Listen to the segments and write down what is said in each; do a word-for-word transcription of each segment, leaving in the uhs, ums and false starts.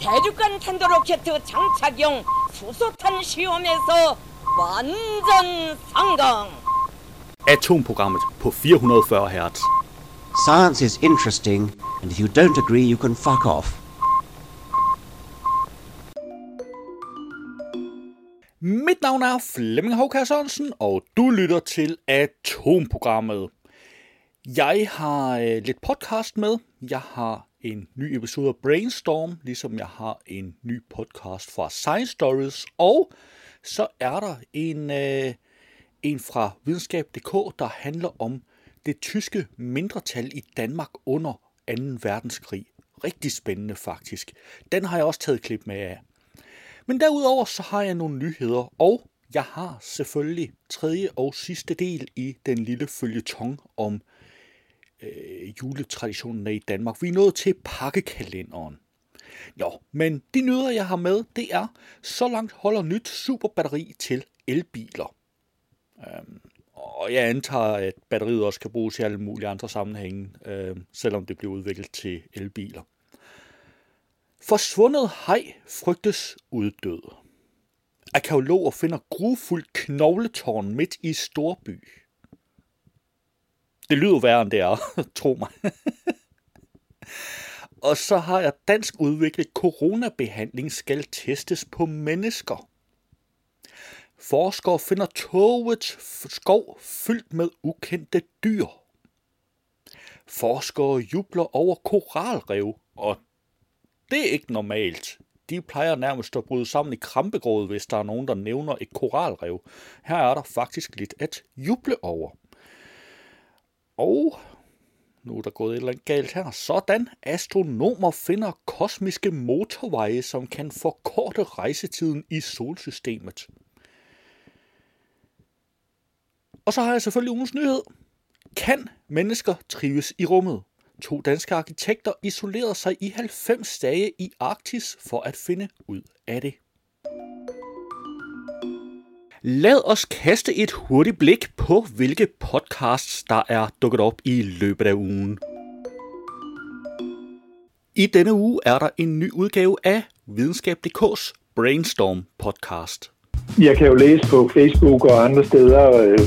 대륙간 탄도 로켓 장착용 수소탄 시험에서 완전 성공. Atomprogrammet på fire hundrede og fyrre hertz. Science is interesting, and if you don't agree, you can fuck off. Mit navn er Flemming Haukassonsen Sørensen, og du lytter til Atomprogrammet. Jeg har øh, lidt podcast med. Jeg har en ny episode af Brainstorm, ligesom jeg har en ny podcast fra Science Stories. Og så er der en, øh, en fra videnskab punktum d k, der handler om det tyske mindretal i Danmark under anden verdenskrig. Rigtig spændende faktisk. Den har jeg også taget klip med af. Men derudover så har jeg nogle nyheder, og jeg har selvfølgelig tredje og sidste del i den lille føljeton om øh, juletraditionerne i Danmark. Vi er nået til pakkekalenderen. Nå, men de nyheder, jeg har med, det er, så langt holder nyt superbatteri til elbiler. Øhm, og jeg antager, at batteriet også kan bruges i alle mulige andre sammenhænge, øh, selvom det bliver udviklet til elbiler. Forsvundet haj frygtes uddød. Arkæologer finder grufuldt knogletårn midt i storby. Det lyder værre, end det er, tro mig. Og så har jeg dansk udviklet coronabehandling skal testes på mennesker. Forskere finder tåget skov fyldt med ukendte dyr. Forskere jubler over koralrev, og det er ikke normalt. De plejer nærmest at bryde sammen i krampegråd, hvis der er nogen, der nævner et koralrev. Her er der faktisk lidt at juble over. Og nu er der gået et eller andet galt her. Sådan, astronomer finder kosmiske motorveje, som kan forkorte rejsetiden i solsystemet. Og så har jeg selvfølgelig ugens nyhed. Kan mennesker trives i rummet? To danske arkitekter isolerede sig i halvfems dage i Arktis for at finde ud af det. Lad os kaste et hurtigt blik på, hvilke podcasts, der er dukket op i løbet af ugen. I denne uge er der en ny udgave af videnskab punktum d k's Brainstorm podcast. Jeg kan jo læse på Facebook og andre steder,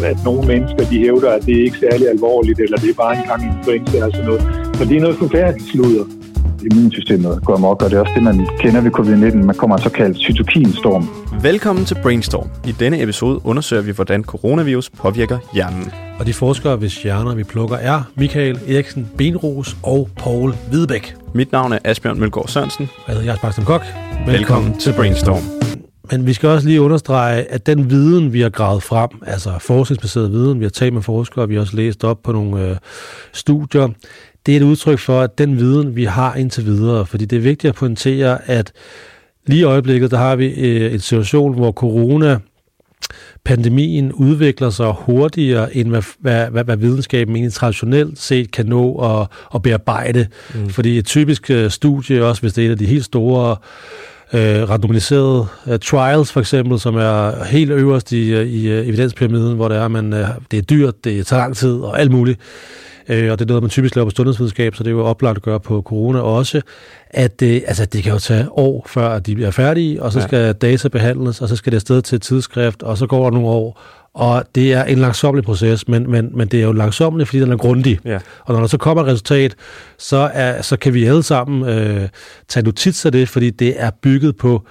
at nogle mennesker de hævder, at det ikke er særlig alvorligt, eller det er bare en gang influenza eller sådan noget. Så det er noget forfærdeligt sludder. Immunsystemet går amok, og det er også det, man kender ved covid nitten. Man kommer en såkaldt cytokinstorm. Velkommen til Brainstorm. I denne episode undersøger vi, hvordan coronavirus påvirker hjernen. Og de forskere, hvis hjerner vi plukker, er Michael Eriksen Benros og Paul Hvidebæk. Mit navn er Asbjørn Mølgaard Sørensen. Og jeg hedder Jens Barstam Koch. Velkommen, Velkommen til Brainstorm. Men vi skal også lige understrege, at den viden, vi har gravet frem, altså forskningsbaseret viden, vi har talt med forskere, vi har også læst op på nogle øh, studier, det er et udtryk for, at den viden, vi har indtil videre, fordi det er vigtigt at pointere, at lige i øjeblikket, der har vi øh, en situation, hvor coronapandemien udvikler sig hurtigere, end hvad, hvad, hvad, hvad videnskaben egentlig traditionelt set kan nå at, at bearbejde. Mm. Fordi et typisk øh, studie, også hvis det er et af de helt store Øh, randomiserede øh, trials for eksempel, som er helt øverst i, i øh, evidenspyramiden, hvor det er, man, øh, det er dyrt, det tager lang tid og alt muligt. Øh, og det er noget, man typisk laver på sundhedsvidenskab, så det er jo oplagt at gøre på corona også, at øh, altså, det kan jo tage år, før de bliver færdige, og så skal ja. data behandles, og så skal det afsted til tidsskrift, og så går der nogle år. Og det er en langsommelig proces, men, men, men det er jo langsommelig, fordi den er grundig. Ja. Og når der så kommer et resultat, så, er, så kan vi alle sammen øh, tage notits af det, fordi det er bygget på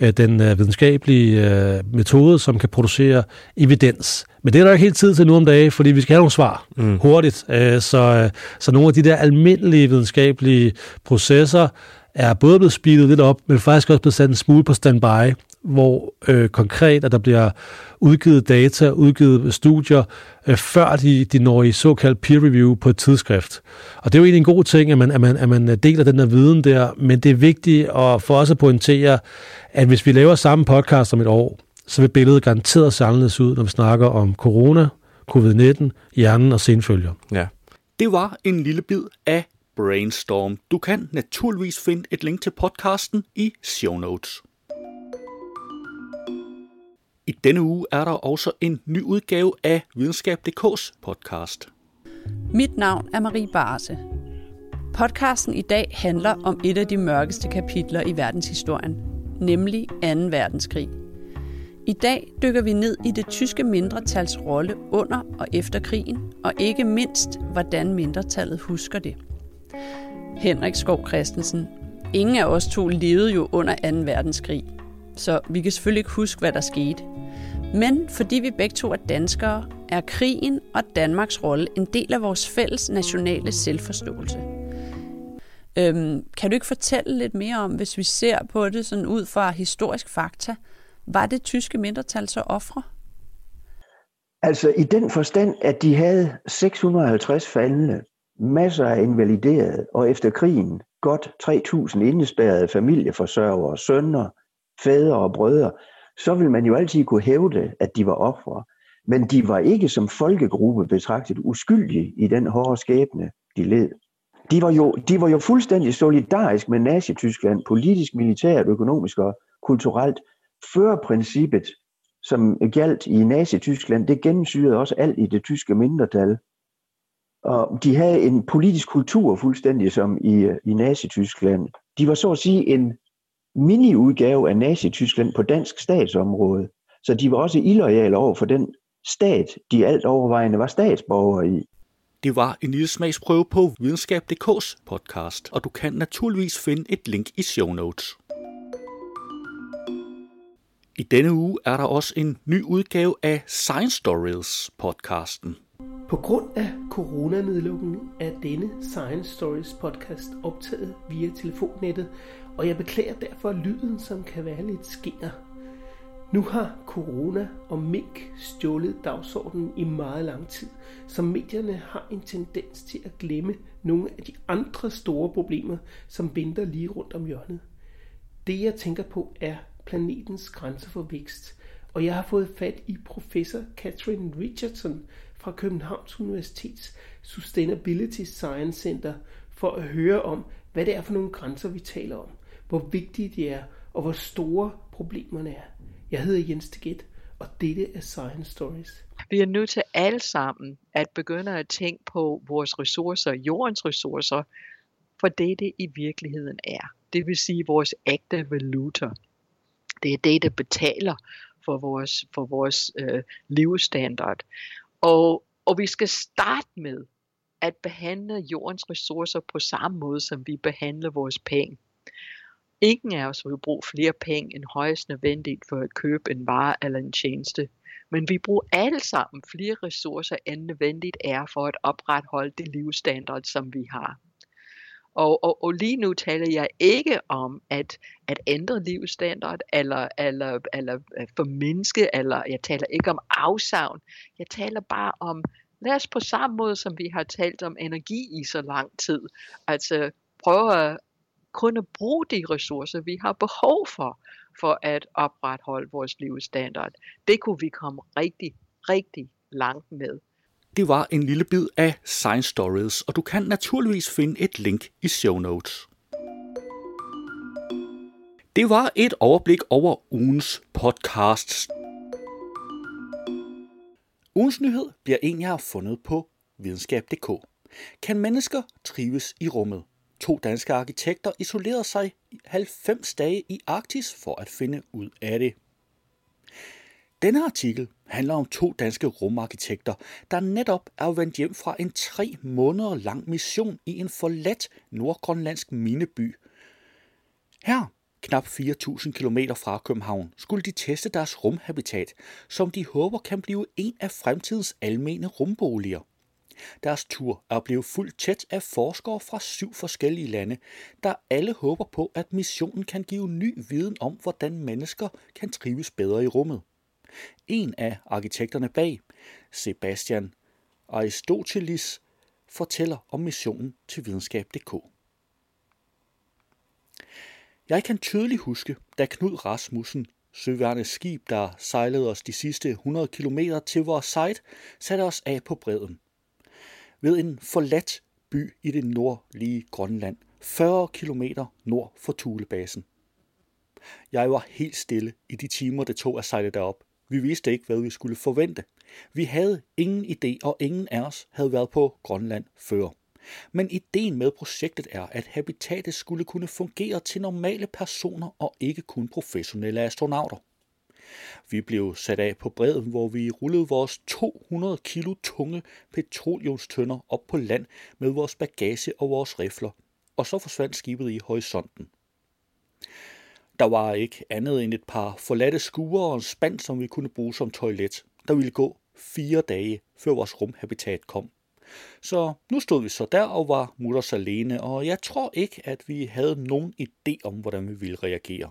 øh, den øh, videnskabelige øh, metode, som kan producere evidens. Men det er der ikke helt tid til nu om dagen, fordi vi skal have nogle svar mm. hurtigt. Øh, så, øh, så nogle af de der almindelige videnskabelige processer er både blevet speedet lidt op, men faktisk også blevet sat en smule på standby, hvor øh, konkret, at der bliver udgivet data, udgivet studier, øh, før de, de når i såkaldt peer review på et tidsskrift. Og det er jo egentlig en god ting, at man, at man, at man deler den der viden der, men det er vigtigt at, for os at pointere, at hvis vi laver samme podcast om et år, så vil billedet garanteret se anderledes ud, når vi snakker om corona, covid nitten, hjernen og senfølger. Ja. Det var en lille bid af Brainstorm. Du kan naturligvis finde et link til podcasten i show notes. I denne uge er der også en ny udgave af videnskab punktum d k's podcast. Mit navn er Marie Barse. Podcasten i dag handler om et af de mørkeste kapitler i verdenshistorien, nemlig anden verdenskrig. I dag dykker vi ned i det tyske mindretals rolle under og efter krigen, og ikke mindst, hvordan mindretallet husker det. Henrik Skov Christensen. Ingen af os to levede jo under anden verdenskrig, så vi kan selvfølgelig ikke huske, hvad der skete. Men fordi vi begge to er danskere, er krigen og Danmarks rolle en del af vores fælles nationale selvforståelse. Øhm, kan du ikke fortælle lidt mere om, hvis vi ser på det sådan ud fra historisk fakta, var det tyske mindretal så ofre? Altså i den forstand, at de havde seks hundrede og halvtreds faldne, masser af invaliderede, og efter krigen godt tre tusind indespærrede familieforsørgere, sønner, fædre og brødre, så vil man jo altid kunne hævde, at de var ofre. Men de var ikke som folkegruppe betragtet uskyldige i den hårde skæbne, de led. De var jo, de var jo fuldstændig solidarisk med Nazi-Tyskland, politisk, militært, økonomisk og kulturelt. Førerprincippet, som gjaldt i Nazi-Tyskland, det gennemsyrede også alt i det tyske mindretal. Og de havde en politisk kultur fuldstændig som i, i Nazi-Tyskland. De var så at sige en mini-udgave af Nazi-Tyskland på dansk statsområde. Så de var også illoyale over for den stat, de alt overvejende var statsborgere i. Det var en lille smagsprøve på videnskab punktum d k's podcast, og du kan naturligvis finde et link i show notes. I denne uge er der også en ny udgave af Science Stories podcasten. På grund af coronanedlukningen er denne Science Stories podcast optaget via telefonnettet, og jeg beklager derfor lyden, som kan være lidt skær. Nu har corona og mink stjålet dagsordenen i meget lang tid, så medierne har en tendens til at glemme nogle af de andre store problemer, som venter lige rundt om hjørnet. Det jeg tænker på er planetens grænser for vækst, og jeg har fået fat i professor Catherine Richardson fra Københavns Universitets Sustainability Science Center for at høre om, hvad det er for nogle grænser, vi taler om, hvor vigtige de er, og hvor store problemerne er. Jeg hedder Jens de Gæt, og dette er Science Stories. Vi er nødt til alle sammen at begynde at tænke på vores ressourcer, jordens ressourcer, for det det i virkeligheden er. Det vil sige vores ægte valuta. Det er det, der betaler for vores, for vores øh, livsstandard. Og, og vi skal starte med at behandle jordens ressourcer på samme måde, som vi behandler vores penge. Ingen af os vil bruge flere penge end højst nødvendigt for at købe en vare eller en tjeneste. Men vi bruger alle sammen flere ressourcer end nødvendigt er for at opretholde det livsstandard, som vi har. Og, og, og lige nu taler jeg ikke om at, at ændre livsstandard eller, eller, eller formindske, eller jeg taler ikke om afsavn. Jeg taler bare om, lad os på samme måde, som vi har talt om energi i så lang tid, altså prøve at kunne bruge de ressourcer, vi har behov for, for at opretholde vores livsstandard. Det kunne vi komme rigtig, rigtig langt med. Det var en lille bid af Science Stories, og du kan naturligvis finde et link i show notes. Det var et overblik over ugens podcasts. Ugens nyhed bliver en, jeg har fundet på videnskab punktum d k. Kan mennesker trives i rummet? To danske arkitekter isolerede sig halvfems dage i Arktis for at finde ud af det. Denne artikel handler om to danske rumarkitekter, der netop er vendt hjem fra en tre måneder lang mission i en forladt nordgrønlandsk mineby. Her, knap fire tusind kilometer fra København, skulle de teste deres rumhabitat, som de håber kan blive en af fremtidens almene rumboliger. Deres tur er blevet fuldt tæt af forskere fra syv forskellige lande, der alle håber på, at missionen kan give ny viden om, hvordan mennesker kan trives bedre i rummet. En af arkitekterne bag, Sebastian Aristotelis, fortæller om missionen til videnskab punktum d k. Jeg kan tydeligt huske, da Knud Rasmussen, søværende skib, der sejlede os de sidste hundrede kilometer til vores site, satte os af på bredden. Ved en forladt by i det nordlige Grønland, fyrre kilometer nord for Tulebassen. Jeg var helt stille i de timer, det tog at sejle derop. Vi vidste ikke, hvad vi skulle forvente. Vi havde ingen idé, og ingen af os havde været på Grønland før. Men ideen med projektet er, at habitatet skulle kunne fungere til normale personer og ikke kun professionelle astronauter. Vi blev sat af på bredden, hvor vi rullede vores to hundrede kilo tunge petroleumstønder op på land med vores bagage og vores rifler, og så forsvandt skibet i horisonten. Der var ikke andet end et par forladte skure og en spand, som vi kunne bruge som toilet. Der ville gå fire dage, før vores rumhabitat kom. Så nu stod vi så der og var mutters alene, og jeg tror ikke, at vi havde nogen idé om, hvordan vi ville reagere.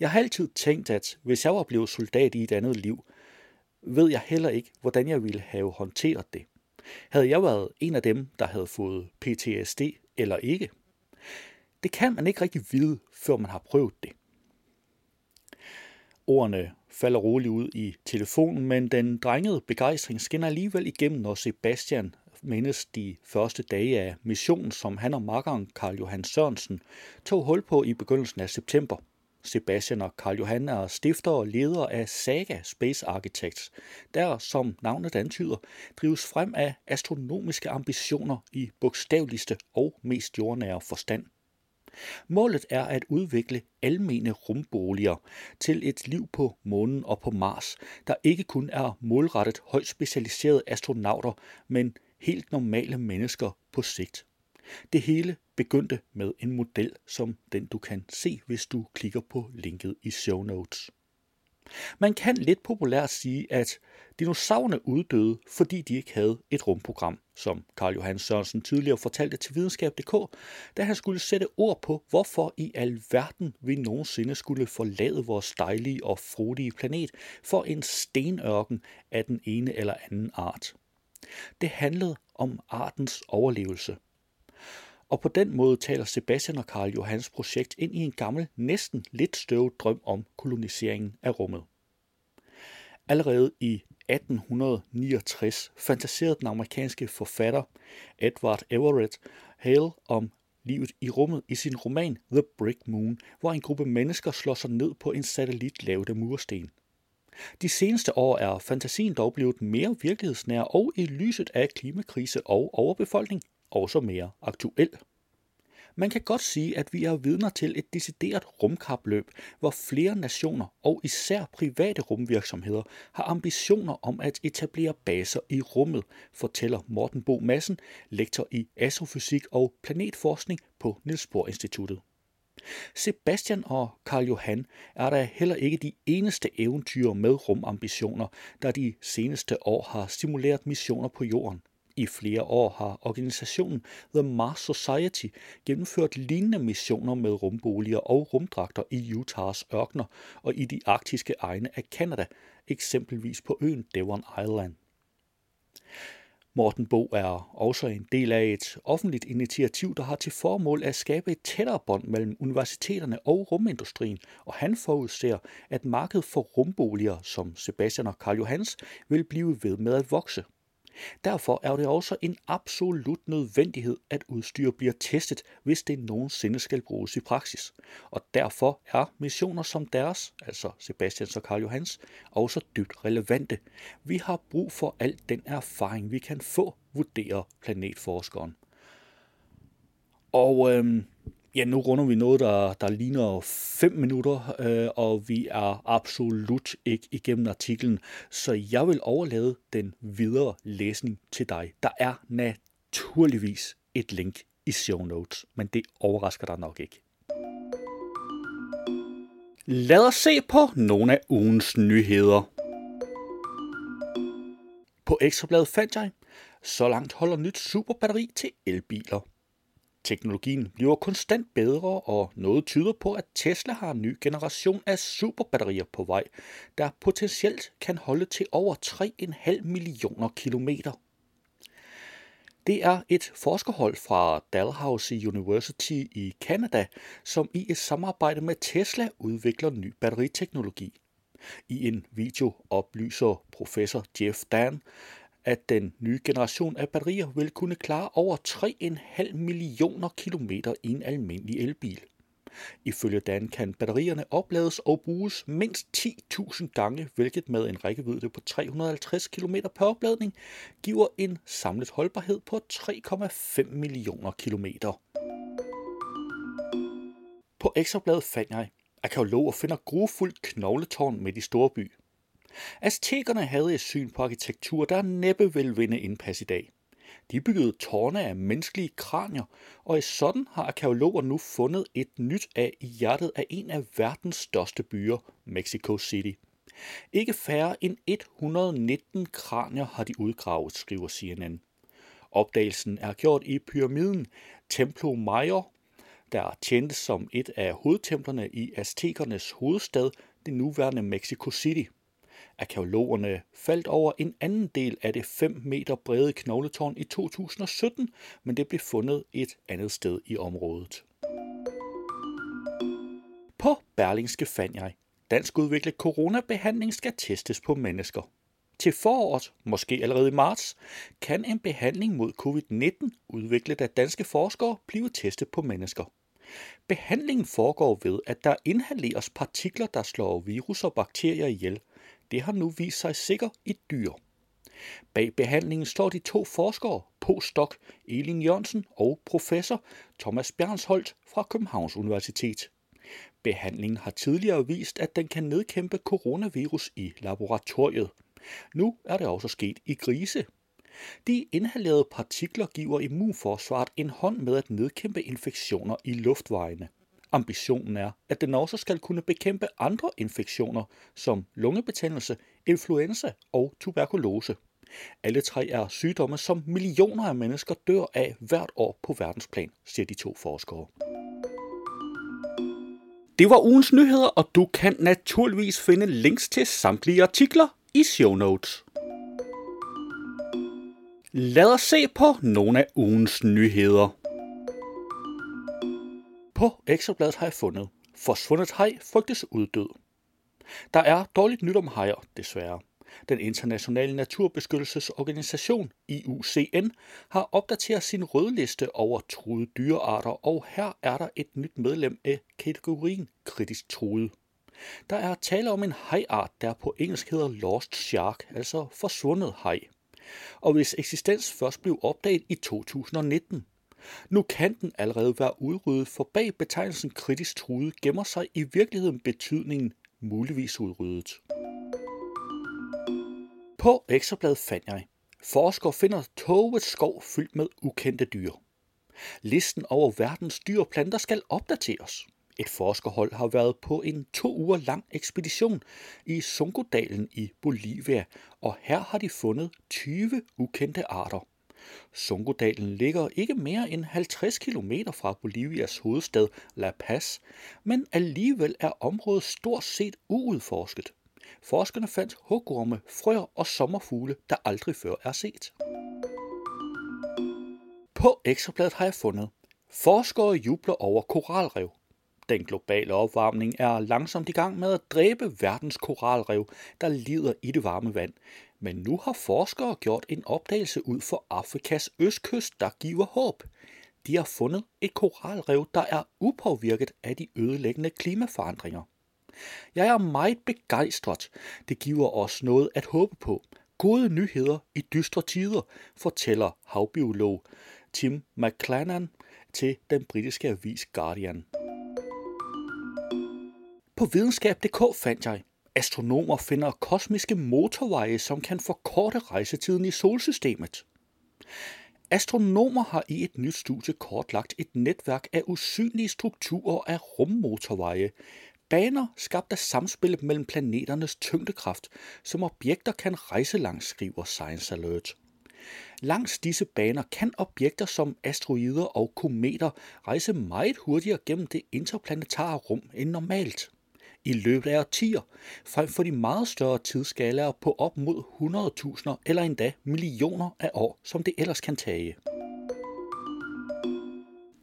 Jeg har altid tænkt, at hvis jeg var blevet soldat i et andet liv, ved jeg heller ikke, hvordan jeg ville have håndteret det. Havde jeg været en af dem, der havde fået P T S D eller ikke? Det kan man ikke rigtig vide, før man har prøvet det. Ordene falder roligt ud i telefonen, men den drengede begejstring skinner alligevel igennem, og Sebastian mindes de første dage af missionen, som han og makkeren Karl Johan Sørensen tog hul på i begyndelsen af september. Sebastian og Karl Johan er stifter og leder af Saga Space Architects, der, som navnet antyder, drives frem af astronomiske ambitioner i bogstaveligste og mest jordnære forstand. Målet er at udvikle almene rumboliger til et liv på månen og på Mars, der ikke kun er målrettet højt specialiserede astronauter, men helt normale mennesker på sigt. Det hele begyndte med en model som den, du kan se, hvis du klikker på linket i show notes. Man kan lidt populært sige, at dinosaurerne uddøde, fordi de ikke havde et rumprogram, som Karl Johan Sørensen tidligere fortalte til videnskab punktum d k, da han skulle sætte ord på, hvorfor i alverden vi nogensinde skulle forlade vores dejlige og frodige planet for en stenørken af den ene eller anden art. Det handlede om artens overlevelse. Og på den måde taler Sebastian og Karl Johans projekt ind i en gammel, næsten lidt støvet drøm om koloniseringen af rummet. Allerede i atten niogtres fantaserede den amerikanske forfatter Edward Everett Hale om livet i rummet i sin roman The Brick Moon, hvor en gruppe mennesker slår sig ned på en satellit lavet af mursten. De seneste år er fantasien dog blevet mere virkelighedsnær og i lyset af klimakrise og overbefolkning også mere aktuel. Man kan godt sige, at vi er vidner til et decideret rumkapløb, hvor flere nationer og især private rumvirksomheder har ambitioner om at etablere baser i rummet, fortæller Morten Bo Madsen, lektor i astrofysik og planetforskning på Niels Bohr Instituttet. Sebastian og Karl Johan er da heller ikke de eneste eventyr med rumambitioner, der de seneste år har stimuleret missioner på jorden. I flere år har organisationen The Mars Society gennemført lignende missioner med rumboliger og rumdragter i Utahs ørkener og i de arktiske egne af Canada, eksempelvis på øen Devon Island. Morten Bo er også en del af et offentligt initiativ, der har til formål at skabe et tættere bånd mellem universiteterne og rumindustrien, og han forudser, at markedet for rumboliger, som Sebastian og Karl Johans, vil blive ved med at vokse. Derfor er det også en absolut nødvendighed, at udstyr bliver testet, hvis det nogensinde skal bruges i praksis. Og derfor er missioner som deres, altså Sebastians og Karl Johans, også dybt relevante. Vi har brug for al den erfaring, vi kan få, vurderer planetforskeren. Og øhm, ja, nu runder vi noget, der, der ligner fem minutter, øh, og vi er absolut ikke igennem artiklen, så jeg vil overlade den videre læsning til dig. Der er naturligvis et link i show notes, men det overrasker dig nok ikke. Lad os se på nogle af ugens nyheder. På Ekstrabladet fandt jeg, så langt holder nyt superbatteri til elbiler. Teknologien bliver konstant bedre, og noget tyder på, at Tesla har en ny generation af superbatterier på vej, der potentielt kan holde til over tre komma fem millioner kilometer. Det er et forskerhold fra Dalhousie University i Canada, som i et samarbejde med Tesla udvikler ny batteriteknologi. I en video oplyser professor Jeff Dan, at den nye generation af batterier vil kunne klare over tre komma fem millioner kilometer i en almindelig elbil. Ifølge Dan kan batterierne oplades og bruges mindst ti tusind gange, hvilket med en rækkevidde på tre hundrede og halvtreds kilometer per opladning giver en samlet holdbarhed på tre komma fem millioner kilometer. På Ekstrabladet fandt jeg arkæologer finder grufuldt knogletårn midt i storby. Aztekerne havde et syn på arkitektur, der næppe vil vinde indpas i dag. De byggede tårne af menneskelige kranier, og i sådan har arkæologer nu fundet et nyt af i hjertet af en af verdens største byer, Mexico City. Ikke færre end et hundrede og nitten kranier har de udgravet, skriver C N N. Opdagelsen er gjort i pyramiden Templo Mayor, der tjente som et af hovedtemplerne i aztekernes hovedstad, det nuværende Mexico City. Arkæologerne faldt over en anden del af det fem meter brede knogletårn i to tusind og sytten, men det blev fundet et andet sted i området. På Berlingske fandt jeg, danskudviklet coronabehandling skal testes på mennesker. Til foråret, måske allerede i marts, kan en behandling mod covid nitten udviklet af danske forskere blive testet på mennesker. Behandlingen foregår ved, at der inhaleres partikler, der slår virus og bakterier ihjel. Det har nu vist sig sikker i dyr. Bag behandlingen står de to forskere, postdoc Elin Jørgensen og professor Thomas Bernsholt fra Københavns Universitet. Behandlingen har tidligere vist, at den kan nedkæmpe coronavirus i laboratoriet. Nu er det også sket i grise. De inhalerede partikler giver immunforsvaret en hånd med at nedkæmpe infektioner i luftvejene. Ambitionen er, at den også skal kunne bekæmpe andre infektioner som lungebetændelse, influenza og tuberkulose. Alle tre er sygdomme, som millioner af mennesker dør af hvert år på verdensplan, siger de to forskere. Det var ugens nyheder, og du kan naturligvis finde links til samtlige artikler i show notes. Lad os se på nogle af ugens nyheder. På Ekstrabladet har jeg fundet, forsvundet haj frygtes uddød. Der er dårligt nyt om hajer, desværre. Den internationale naturbeskyttelsesorganisation, I U C N, har opdateret sin rødliste over truede dyrearter, og her er der et nyt medlem af kategorien kritisk truet. Der er tale om en hajart, der på engelsk hedder lost shark, altså forsvundet haj, og hvis eksistens først blev opdaget i to tusind og nitten. Nu kan den allerede være udryddet, for bag betegnelsen kritisk truet gemmer sig i virkeligheden betydningen muligvis udryddet. På Ekstrabladet fandt jeg, forskere finder tåget skov fyldt med ukendte dyr. Listen over verdens dyr og planter skal opdateres. Et forskerhold har været på en to uger lang ekspedition i Sungodalen i Bolivia, og her har de fundet tyve ukendte arter. Sungodalen ligger ikke mere end halvtreds kilometer fra Bolivias hovedstad La Paz, men alligevel er området stort set uudforsket. Forskerne fandt hugorme, frøer og sommerfugle, der aldrig før er set. På Ekstrabladet har jeg fundet, forskere jubler over koralrev. Den globale opvarmning er langsomt i gang med at dræbe verdens koralrev, der lider i det varme vand. Men nu har forskere gjort en opdagelse ud for Afrikas østkyst, der giver håb. De har fundet et koralrev, der er upåvirket af de ødelæggende klimaforandringer. Jeg er meget begejstret. Det giver os noget at håbe på. Gode nyheder i dystre tider, fortæller havbiolog Tim McClanahan til den britiske avis Guardian. På videnskab punktum d k fandt jeg, astronomer finder kosmiske motorveje, som kan forkorte rejsetiden i solsystemet. Astronomer har i et nyt studie kortlagt et netværk af usynlige strukturer af rummotorveje. Baner skabt af samspillet mellem planeternes tyngdekraft, som objekter kan rejse langs, skriver Science Alert. Langs disse baner kan objekter som asteroider og kometer rejse meget hurtigere gennem det interplanetare rum end normalt. I løbet af årtier, frem for de meget større tidsskalaer på op mod hundrede tusinder eller endda millioner af år, som det ellers kan tage.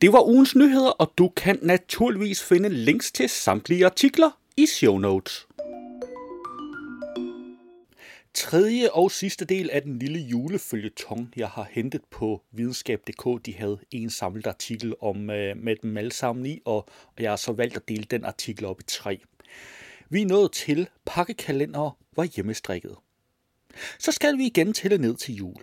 Det var ugens nyheder, og du kan naturligvis finde links til samtlige artikler i show notes. Tredje og sidste del af den lille juleføljeton, jeg har hentet på videnskab punktum d k. De havde en samlet artikel om øh, med dem alle sammen i, og jeg har så valgt at dele den artikel op i tre. Vi er nået til pakkekalender var hjemmestrikket. Så skal vi igen tælle ned til jul.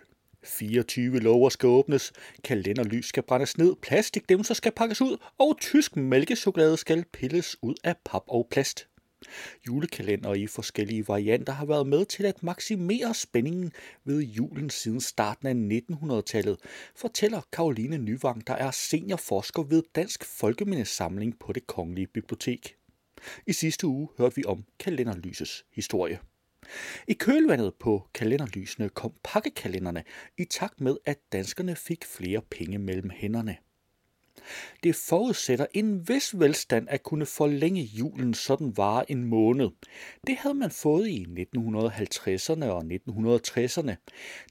fireogtyve låger skal åbnes, kalenderlys skal brændes ned, plastikdæmser skal pakkes ud, og tysk mælkechokolade skal pilles ud af pap og plast. Julekalender i forskellige varianter har været med til at maksimere spændingen ved julen siden starten af nittenhundredetallet, fortæller Karoline Nyvang, der er seniorforsker ved Dansk Folkemindesamling på Det Kongelige Bibliotek. I sidste uge hørte vi om kalenderlysets historie. I kølvandet på kalenderlysene kom pakkekalenderne i takt med, at danskerne fik flere penge mellem hænderne. Det forudsætter en vis velstand at kunne forlænge julen, så den varer en måned. Det havde man fået i nitten halvtredserne og nitten tresserne.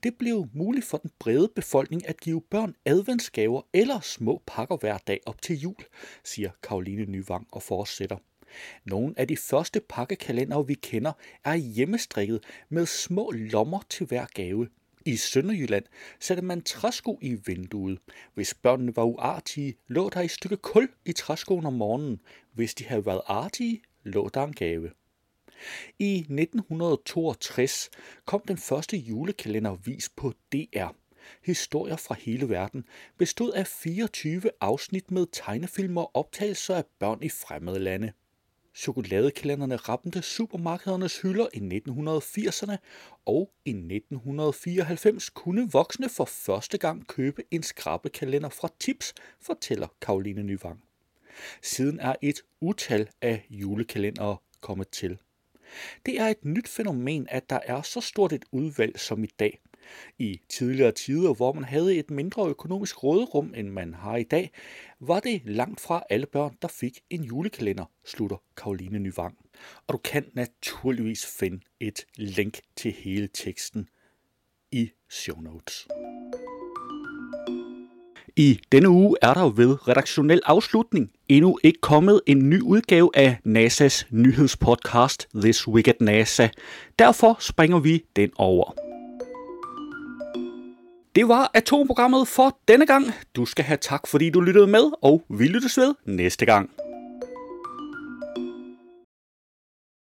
Det blev muligt for den brede befolkning at give børn adventsgaver eller små pakker hver dag op til jul, siger Karoline Nyvang og fortsætter. Nogle af de første pakkekalender, vi kender, er hjemmestrikket med små lommer til hver gave. I Sønderjylland satte man træsko i vinduet. Hvis børnene var uartige, lå der et stykke kul i træskoen om morgenen. Hvis de havde været artige, lå der en gave. I nitten toogtres kom den første julekalendervis på D R. Historier fra hele verden bestod af fireogtyve afsnit med tegnefilmer og optagelser af børn i fremmede lande. Chokoladekalenderne ramte supermarkedernes hylder i nitten firserne, og i nitten fireoghalvfems kunne voksne for første gang købe en skrabekalender fra Tips, fortæller Karoline Nyvang. Siden er et utal af julekalendere kommet til. Det er et nyt fænomen, at der er så stort et udvalg som i dag. I tidligere tider, hvor man havde et mindre økonomisk råderum, end man har i dag, var det langt fra alle børn, der fik en julekalender, slutter Karoline Nyvang. Og du kan naturligvis finde et link til hele teksten i show notes. I denne uge er der ved redaktionel afslutning endnu ikke kommet en ny udgave af N A S A's nyhedspodcast This Week at NASA. Derfor springer vi den over. Det var atomprogrammet for denne gang. Du skal have tak, fordi du lyttede med, og vi lyttes ved næste gang.